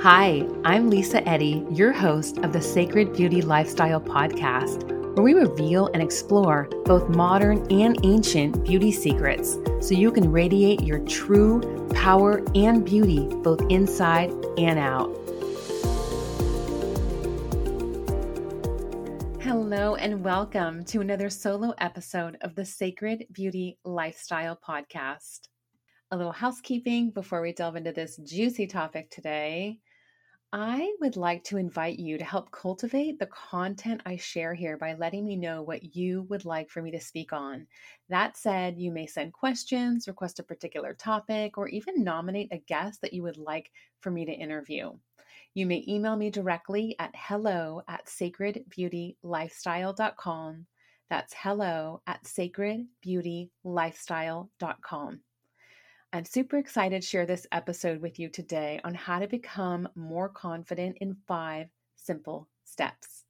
Hi, I'm Lisa Eddy, your host of the Sacred Beauty Lifestyle Podcast, where we reveal and explore both modern and ancient beauty secrets so you can radiate your true power and beauty both inside and out. Hello and welcome to another solo episode of the Sacred Beauty Lifestyle Podcast. A little housekeeping before we delve into this juicy topic today. I would like to invite you to help cultivate the content I share here by letting me know what you would like for me to speak on. That said, you may send questions, request a particular topic, or even nominate a guest that you would like for me to interview. You may email me directly at hello@sacredbeautylifestyle.com. That's hello@sacredbeautylifestyle.com. I'm super excited to share this episode with you today on how to become more confident in 5 simple steps.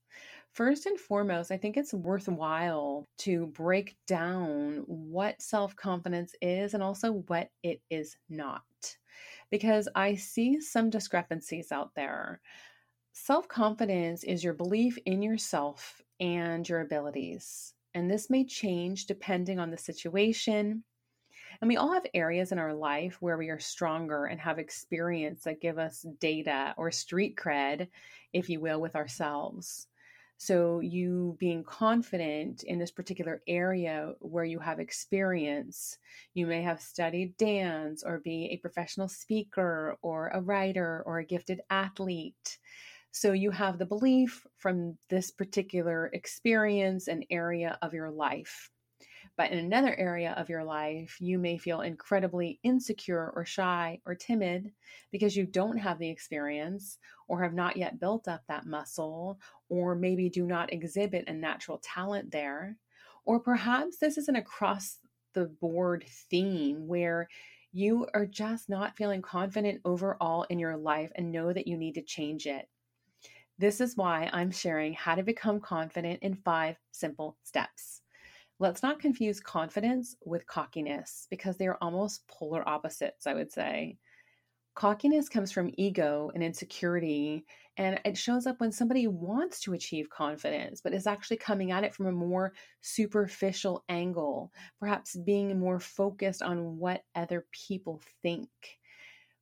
First and foremost, I think it's worthwhile to break down what self-confidence is and also what it is not, because I see some discrepancies out there. Self-confidence is your belief in yourself and your abilities, and this may change depending on the situation. And we all have areas in our life where we are stronger and have experience that give us data or street cred, if you will, with ourselves. So you being confident in this particular area where you have experience, you may have studied dance or be a professional speaker or a writer or a gifted athlete. So you have the belief from this particular experience and area of your life. But in another area of your life, you may feel incredibly insecure or shy or timid because you don't have the experience or have not yet built up that muscle, or maybe do not exhibit a natural talent there. Or perhaps this is an across-the-board theme where you are just not feeling confident overall in your life and know that you need to change it. This is why I'm sharing how to become confident in 5 simple steps. Let's not confuse confidence with cockiness, because they are almost polar opposites, I would say. Cockiness comes from ego and insecurity, and it shows up when somebody wants to achieve confidence, but is actually coming at it from a more superficial angle, perhaps being more focused on what other people think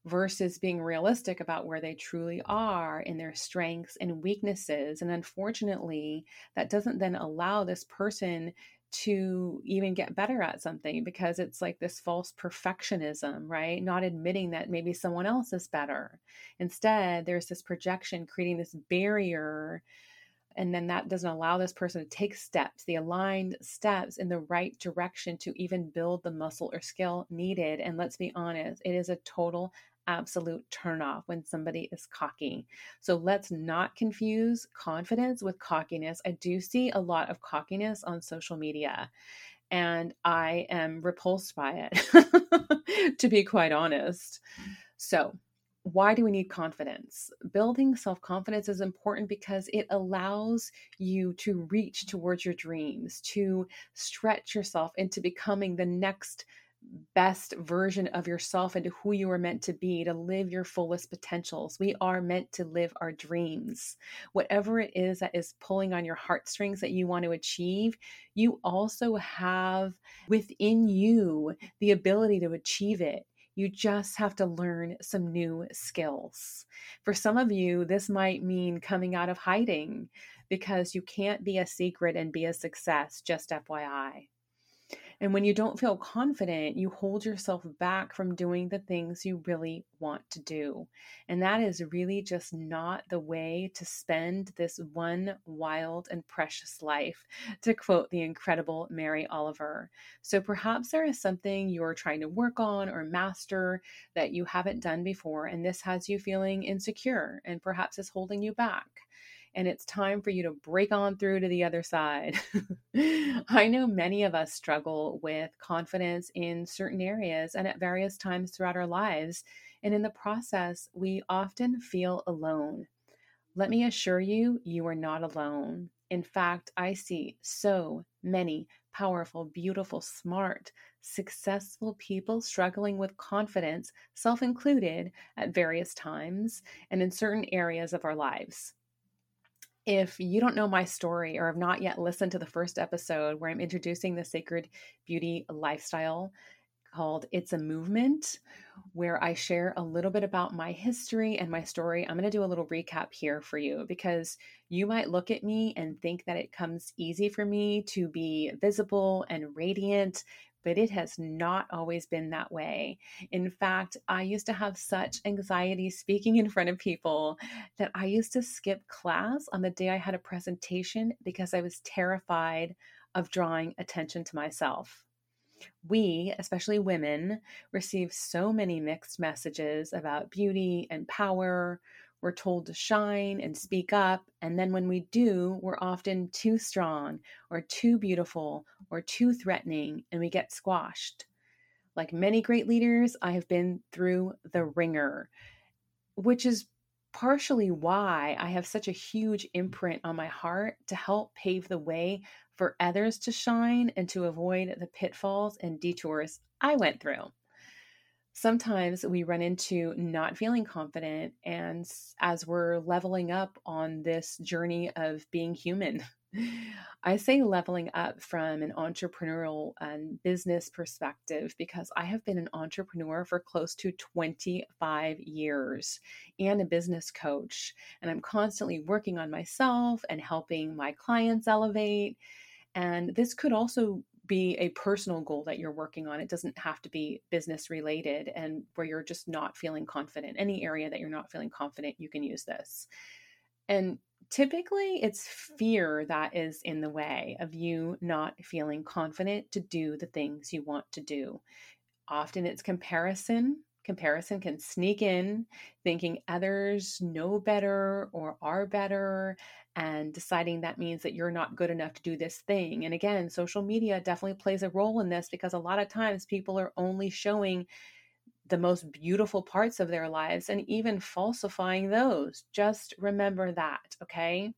versus being realistic about where they truly are in their strengths and weaknesses. And unfortunately, that doesn't then allow this person to even get better at something, because it's like this false perfectionism, right? Not admitting that maybe someone else is better. Instead, there's this projection creating this barrier, and then that doesn't allow this person to take steps, the aligned steps in the right direction to even build the muscle or skill needed. And let's be honest, it is a total absolute turnoff when somebody is cocky. So let's not confuse confidence with cockiness. I do see a lot of cockiness on social media, and I am repulsed by it, to be quite honest. So why do we need confidence? Building self-confidence is important because it allows you to reach towards your dreams, to stretch yourself into becoming the next best version of yourself and to who you are meant to be, to live your fullest potentials. We are meant to live our dreams. Whatever it is that is pulling on your heartstrings that you want to achieve, you also have within you the ability to achieve it. You just have to learn some new skills. For some of you, this might mean coming out of hiding, because you can't be a secret and be a success, just FYI. And when you don't feel confident, you hold yourself back from doing the things you really want to do. And that is really just not the way to spend this one wild and precious life, to quote the incredible Mary Oliver. So perhaps there is something you're trying to work on or master that you haven't done before, and this has you feeling insecure and perhaps is holding you back. And it's time for you to break on through to the other side. I know many of us struggle with confidence in certain areas and at various times throughout our lives. And in the process, we often feel alone. Let me assure you, you are not alone. In fact, I see so many powerful, beautiful, smart, successful people struggling with confidence, self included, at various times and in certain areas of our lives. If you don't know my story or have not yet listened to the first episode where I'm introducing the Sacred Beauty Lifestyle called It's a Movement, where I share a little bit about my history and my story, I'm going to do a little recap here for you, because you might look at me and think that it comes easy for me to be visible and radiant, but it has not always been that way. In fact, I used to have such anxiety speaking in front of people that I used to skip class on the day I had a presentation because I was terrified of drawing attention to myself. We, especially women, receive so many mixed messages about beauty and power. We're told to shine and speak up, and then when we do, we're often too strong or too beautiful or too threatening, and we get squashed. Like many great leaders, I have been through the ringer, which is partially why I have such a huge imprint on my heart to help pave the way for others to shine and to avoid the pitfalls and detours I went through. Sometimes we run into not feeling confident, and as we're leveling up on this journey of being human, I say leveling up from an entrepreneurial and business perspective because I have been an entrepreneur for close to 25 years and a business coach, and I'm constantly working on myself and helping my clients elevate. And this could also be a personal goal that you're working on. It doesn't have to be business related, and where you're just not feeling confident. Any area that you're not feeling confident, you can use this. And typically it's fear that is in the way of you not feeling confident to do the things you want to do. Often it's comparison. Comparison can sneak in, thinking others know better or are better, and deciding that means that you're not good enough to do this thing. And again, social media definitely plays a role in this, because a lot of times people are only showing the most beautiful parts of their lives and even falsifying those. Just remember that, okay?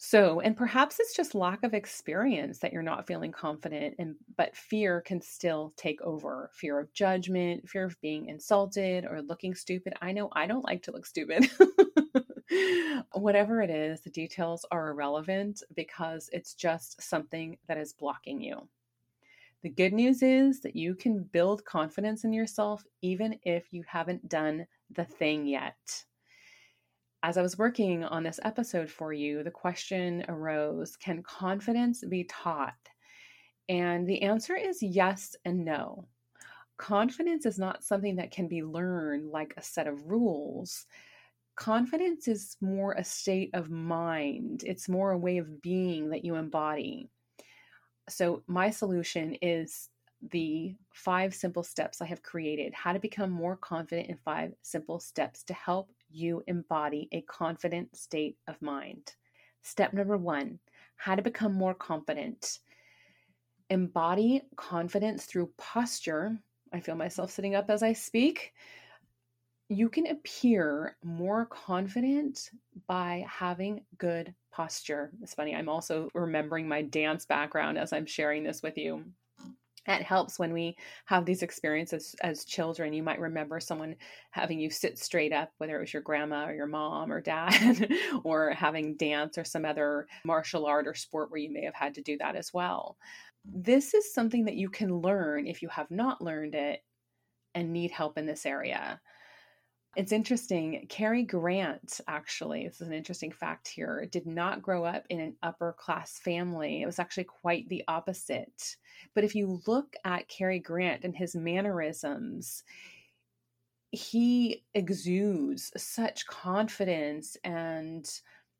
So, and perhaps it's just lack of experience that you're not feeling confident, but fear can still take over. Fear of judgment, fear of being insulted or looking stupid. I know I don't like to look stupid. Whatever it is, the details are irrelevant because it's just something that is blocking you. The good news is that you can build confidence in yourself even if you haven't done the thing yet. As I was working on this episode for you, the question arose, can confidence be taught? And the answer is yes and no. Confidence is not something that can be learned like a set of rules. Confidence is more a state of mind. It's more a way of being that you embody. So my solution is the 5 simple steps I have created, how to become more confident in 5 simple steps to help you embody a confident state of mind. Step number 1, how to become more confident. Embody confidence through posture. I feel myself sitting up as I speak. You can appear more confident by having good posture. It's funny, I'm also remembering my dance background as I'm sharing this with you. That helps when we have these experiences as children. You might remember someone having you sit straight up, whether it was your grandma or your mom or dad, or having dance or some other martial art or sport where you may have had to do that as well. This is something that you can learn if you have not learned it and need help in this area. It's interesting. Cary Grant, actually, this is an interesting fact here, did not grow up in an upper class family. It was actually quite the opposite. But if you look at Cary Grant and his mannerisms, he exudes such confidence and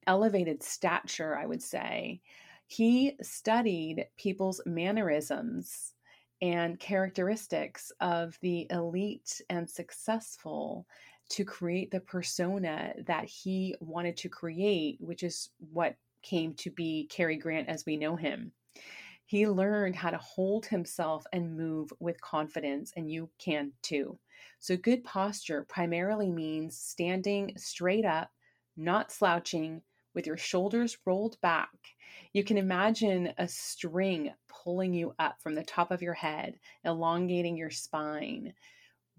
elevated stature, I would say. He studied people's mannerisms and characteristics of the elite and successful to create the persona that he wanted to create, which is what came to be Cary Grant as we know him. He learned how to hold himself and move with confidence, and you can too. So good posture primarily means standing straight up, not slouching, with your shoulders rolled back. You can imagine a string pulling you up from the top of your head, elongating your spine.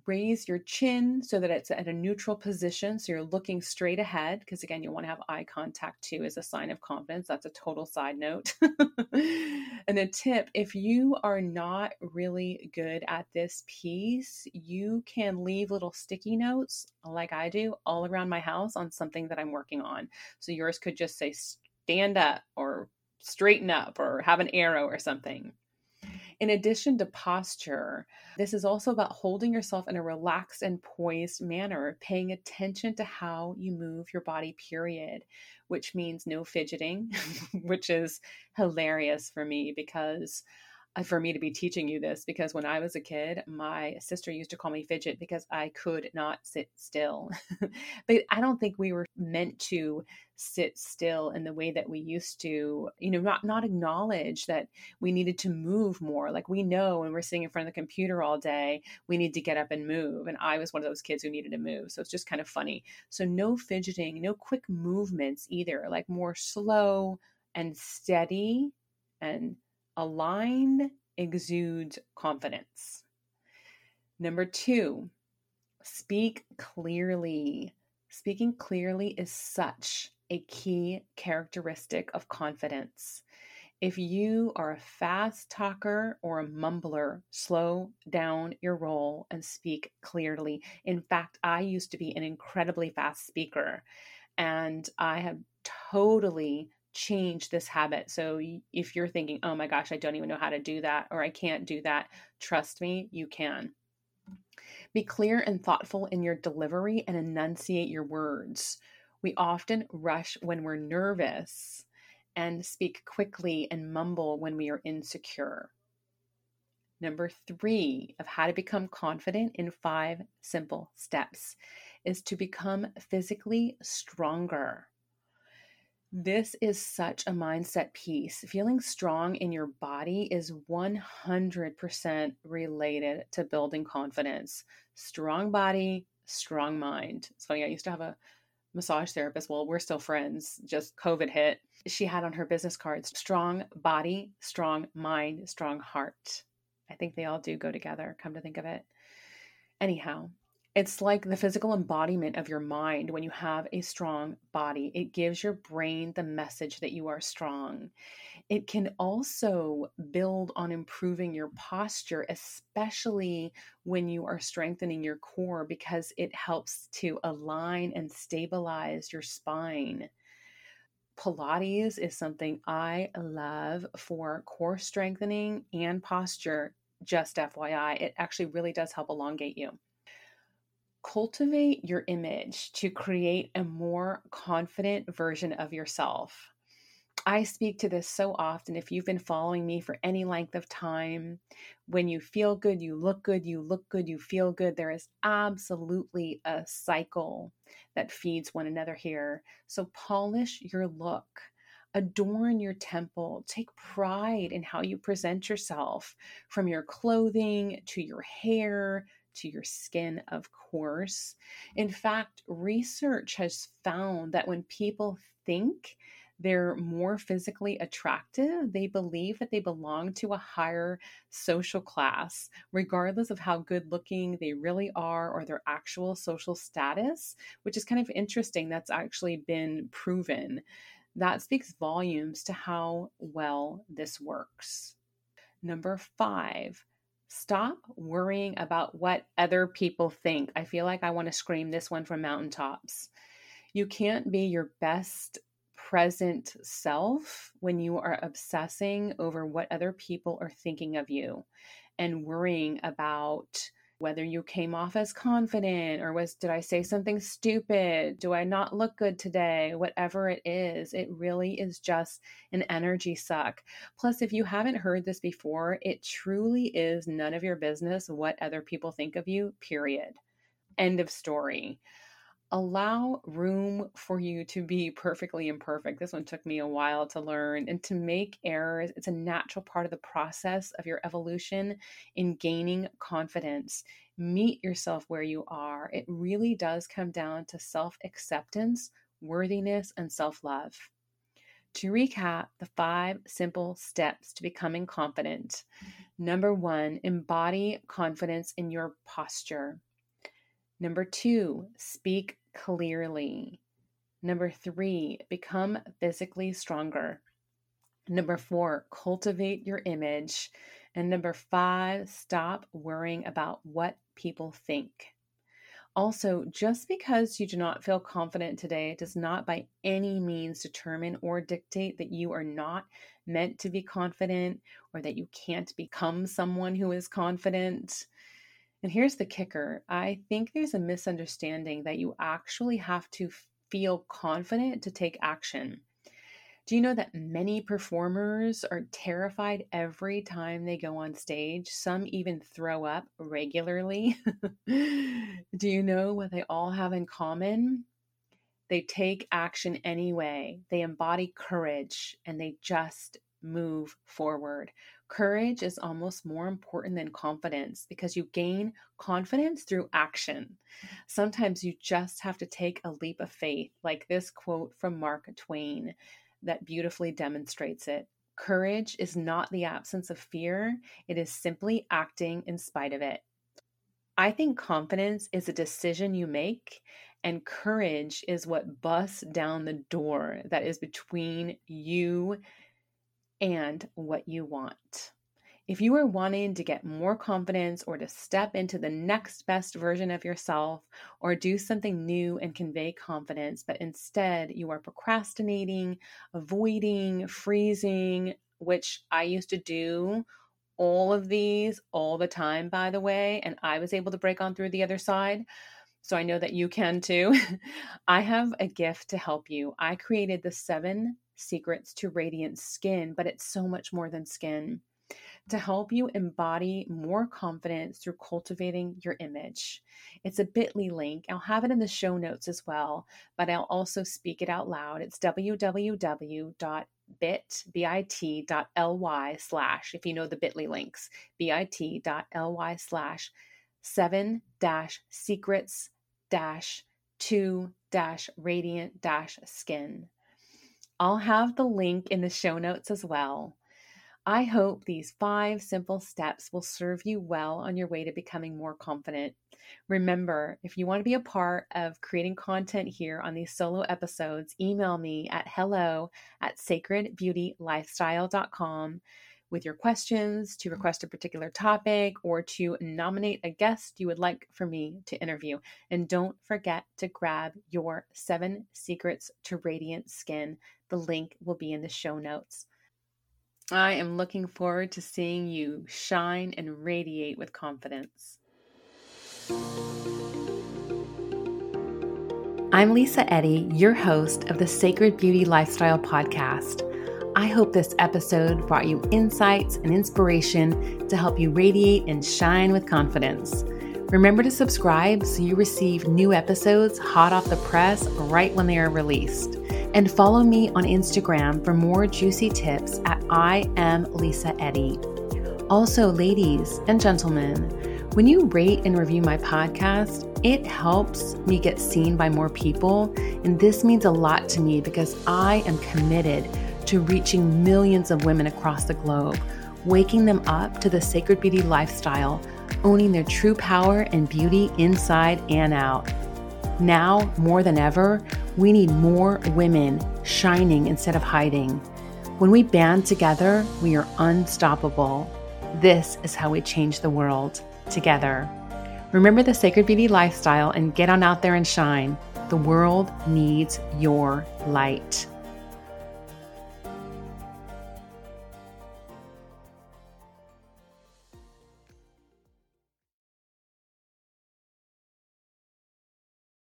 Raise your chin so that it's at a neutral position. So you're looking straight ahead, because again, you want to have eye contact too as a sign of confidence. That's a total side note. And a tip, if you are not really good at this piece, you can leave little sticky notes like I do all around my house on something that I'm working on. So yours could just say stand up or straighten up or have an arrow or something. In addition to posture, this is also about holding yourself in a relaxed and poised manner, paying attention to how you move your body, period, which means no fidgeting, which is hilarious for me to be teaching you this, because when I was a kid, my sister used to call me fidget because I could not sit still. But I don't think we were meant to sit still in the way that we used to, not acknowledge that we needed to move more. Like, we know when we're sitting in front of the computer all day, we need to get up and move. And I was one of those kids who needed to move. So it's just kind of funny. So no fidgeting, no quick movements either, like more slow and steady and aligned exudes confidence. Number 2, speak clearly. Speaking clearly is such a key characteristic of confidence. If you are a fast talker or a mumbler, slow down your roll and speak clearly. In fact, I used to be an incredibly fast speaker, and I have totally change this habit. So if you're thinking, oh my gosh, I don't even know how to do that, or I can't do that, trust me, you can. Be clear and thoughtful in your delivery and enunciate your words. We often rush when we're nervous and speak quickly and mumble when we are insecure. Number 3 of how to become confident in 5 simple steps is to become physically stronger. This is such a mindset piece. Feeling strong in your body is 100% related to building confidence. Strong body, strong mind. It's funny, I used to have a massage therapist. Well, we're still friends, just COVID hit. She had on her business cards, strong body, strong mind, strong heart. I think they all do go together, come to think of it. Anyhow, it's like the physical embodiment of your mind. When you have a strong body, it gives your brain the message that you are strong. It can also build on improving your posture, especially when you are strengthening your core, because it helps to align and stabilize your spine. Pilates is something I love for core strengthening and posture. Just FYI, it actually really does help elongate you. Cultivate your image to create a more confident version of yourself. I speak to this so often. If you've been following me for any length of time, when you feel good, you look good, you look good, you feel good. There is absolutely a cycle that feeds one another here. So polish your look. Adorn your temple. Take pride in how you present yourself, from your clothing to your hair, to your skin, of course. In fact, research has found that when people think they're more physically attractive, they believe that they belong to a higher social class, regardless of how good looking they really are or their actual social status, which is kind of interesting. That's actually been proven. That speaks volumes to how well this works. Number 5, stop worrying about what other people think. I feel like I want to scream this one from mountaintops. You can't be your best present self when you are obsessing over what other people are thinking of you and worrying about whether you came off as confident or did I say something stupid? Do I not look good today? Whatever it is, it really is just an energy suck. Plus, if you haven't heard this before, it truly is none of your business what other people think of you, period. End of story. Allow room for you to be perfectly imperfect. This one took me a while to learn, and to make errors. It's a natural part of the process of your evolution in gaining confidence. Meet yourself where you are. It really does come down to self-acceptance worthiness, and self-love. To recap the 5 simple steps to becoming confident. Number 1, embody confidence in your posture. Number 2, speak clearly. Number 3, become physically stronger. Number 4, cultivate your image. And number 5, stop worrying about what people think. Also, just because you do not feel confident today does not by any means determine or dictate that you are not meant to be confident or that you can't become someone who is confident. And here's the kicker. I think there's a misunderstanding that you actually have to feel confident to take action. Do you know that many performers are terrified every time they go on stage? Some even throw up regularly. Do you know what they all have in common? They take action anyway. They embody courage and they just move forward. Courage is almost more important than confidence because you gain confidence through action. Sometimes you just have to take a leap of faith, like this quote from Mark Twain that beautifully demonstrates it. Courage is not the absence of fear. It is simply acting in spite of it. I think confidence is a decision you make, and courage is what busts down the door that is between you and what you want. If you are wanting to get more confidence or to step into the next best version of yourself or do something new and convey confidence, but instead you are procrastinating, avoiding, freezing, which I used to do all of these all the time, by the way, and I was able to break on through the other side. So I know that you can too. I have a gift to help you. I created the 7 secrets to radiant skin, but it's so much more than skin, to help you embody more confidence through cultivating your image. It's a bit.ly link. I'll have it in the show notes as well, but I'll also speak it out loud. It's www.bit.ly/ if you know the bit.ly links, bit.ly/ 7-secrets-2-radiant-skin. I'll have the link in the show notes as well. I hope these 5 simple steps will serve you well on your way to becoming more confident. Remember, if you want to be a part of creating content here on these solo episodes, email me at hello@sacredbeautylifestyle.com with your questions, to request a particular topic, or to nominate a guest you would like for me to interview. And don't forget to grab your 7 secrets to radiant skin. The link will be in the show notes. I am looking forward to seeing you shine and radiate with confidence. I'm Lisa Eddy, your host of the Sacred Beauty Lifestyle Podcast. I hope this episode brought you insights and inspiration to help you radiate and shine with confidence. Remember to subscribe so you receive new episodes hot off the press right when they are released. And follow me on Instagram for more juicy tips at @IamLisaEddy. Also, ladies and gentlemen, when you rate and review my podcast, it helps me get seen by more people. And this means a lot to me because I am committed to reaching millions of women across the globe, waking them up to the sacred beauty lifestyle, owning their true power and beauty inside and out. Now, more than ever, we need more women shining instead of hiding. When we band together, we are unstoppable. This is how we change the world together. Remember the Sacred Beauty Lifestyle and get on out there and shine. The world needs your light.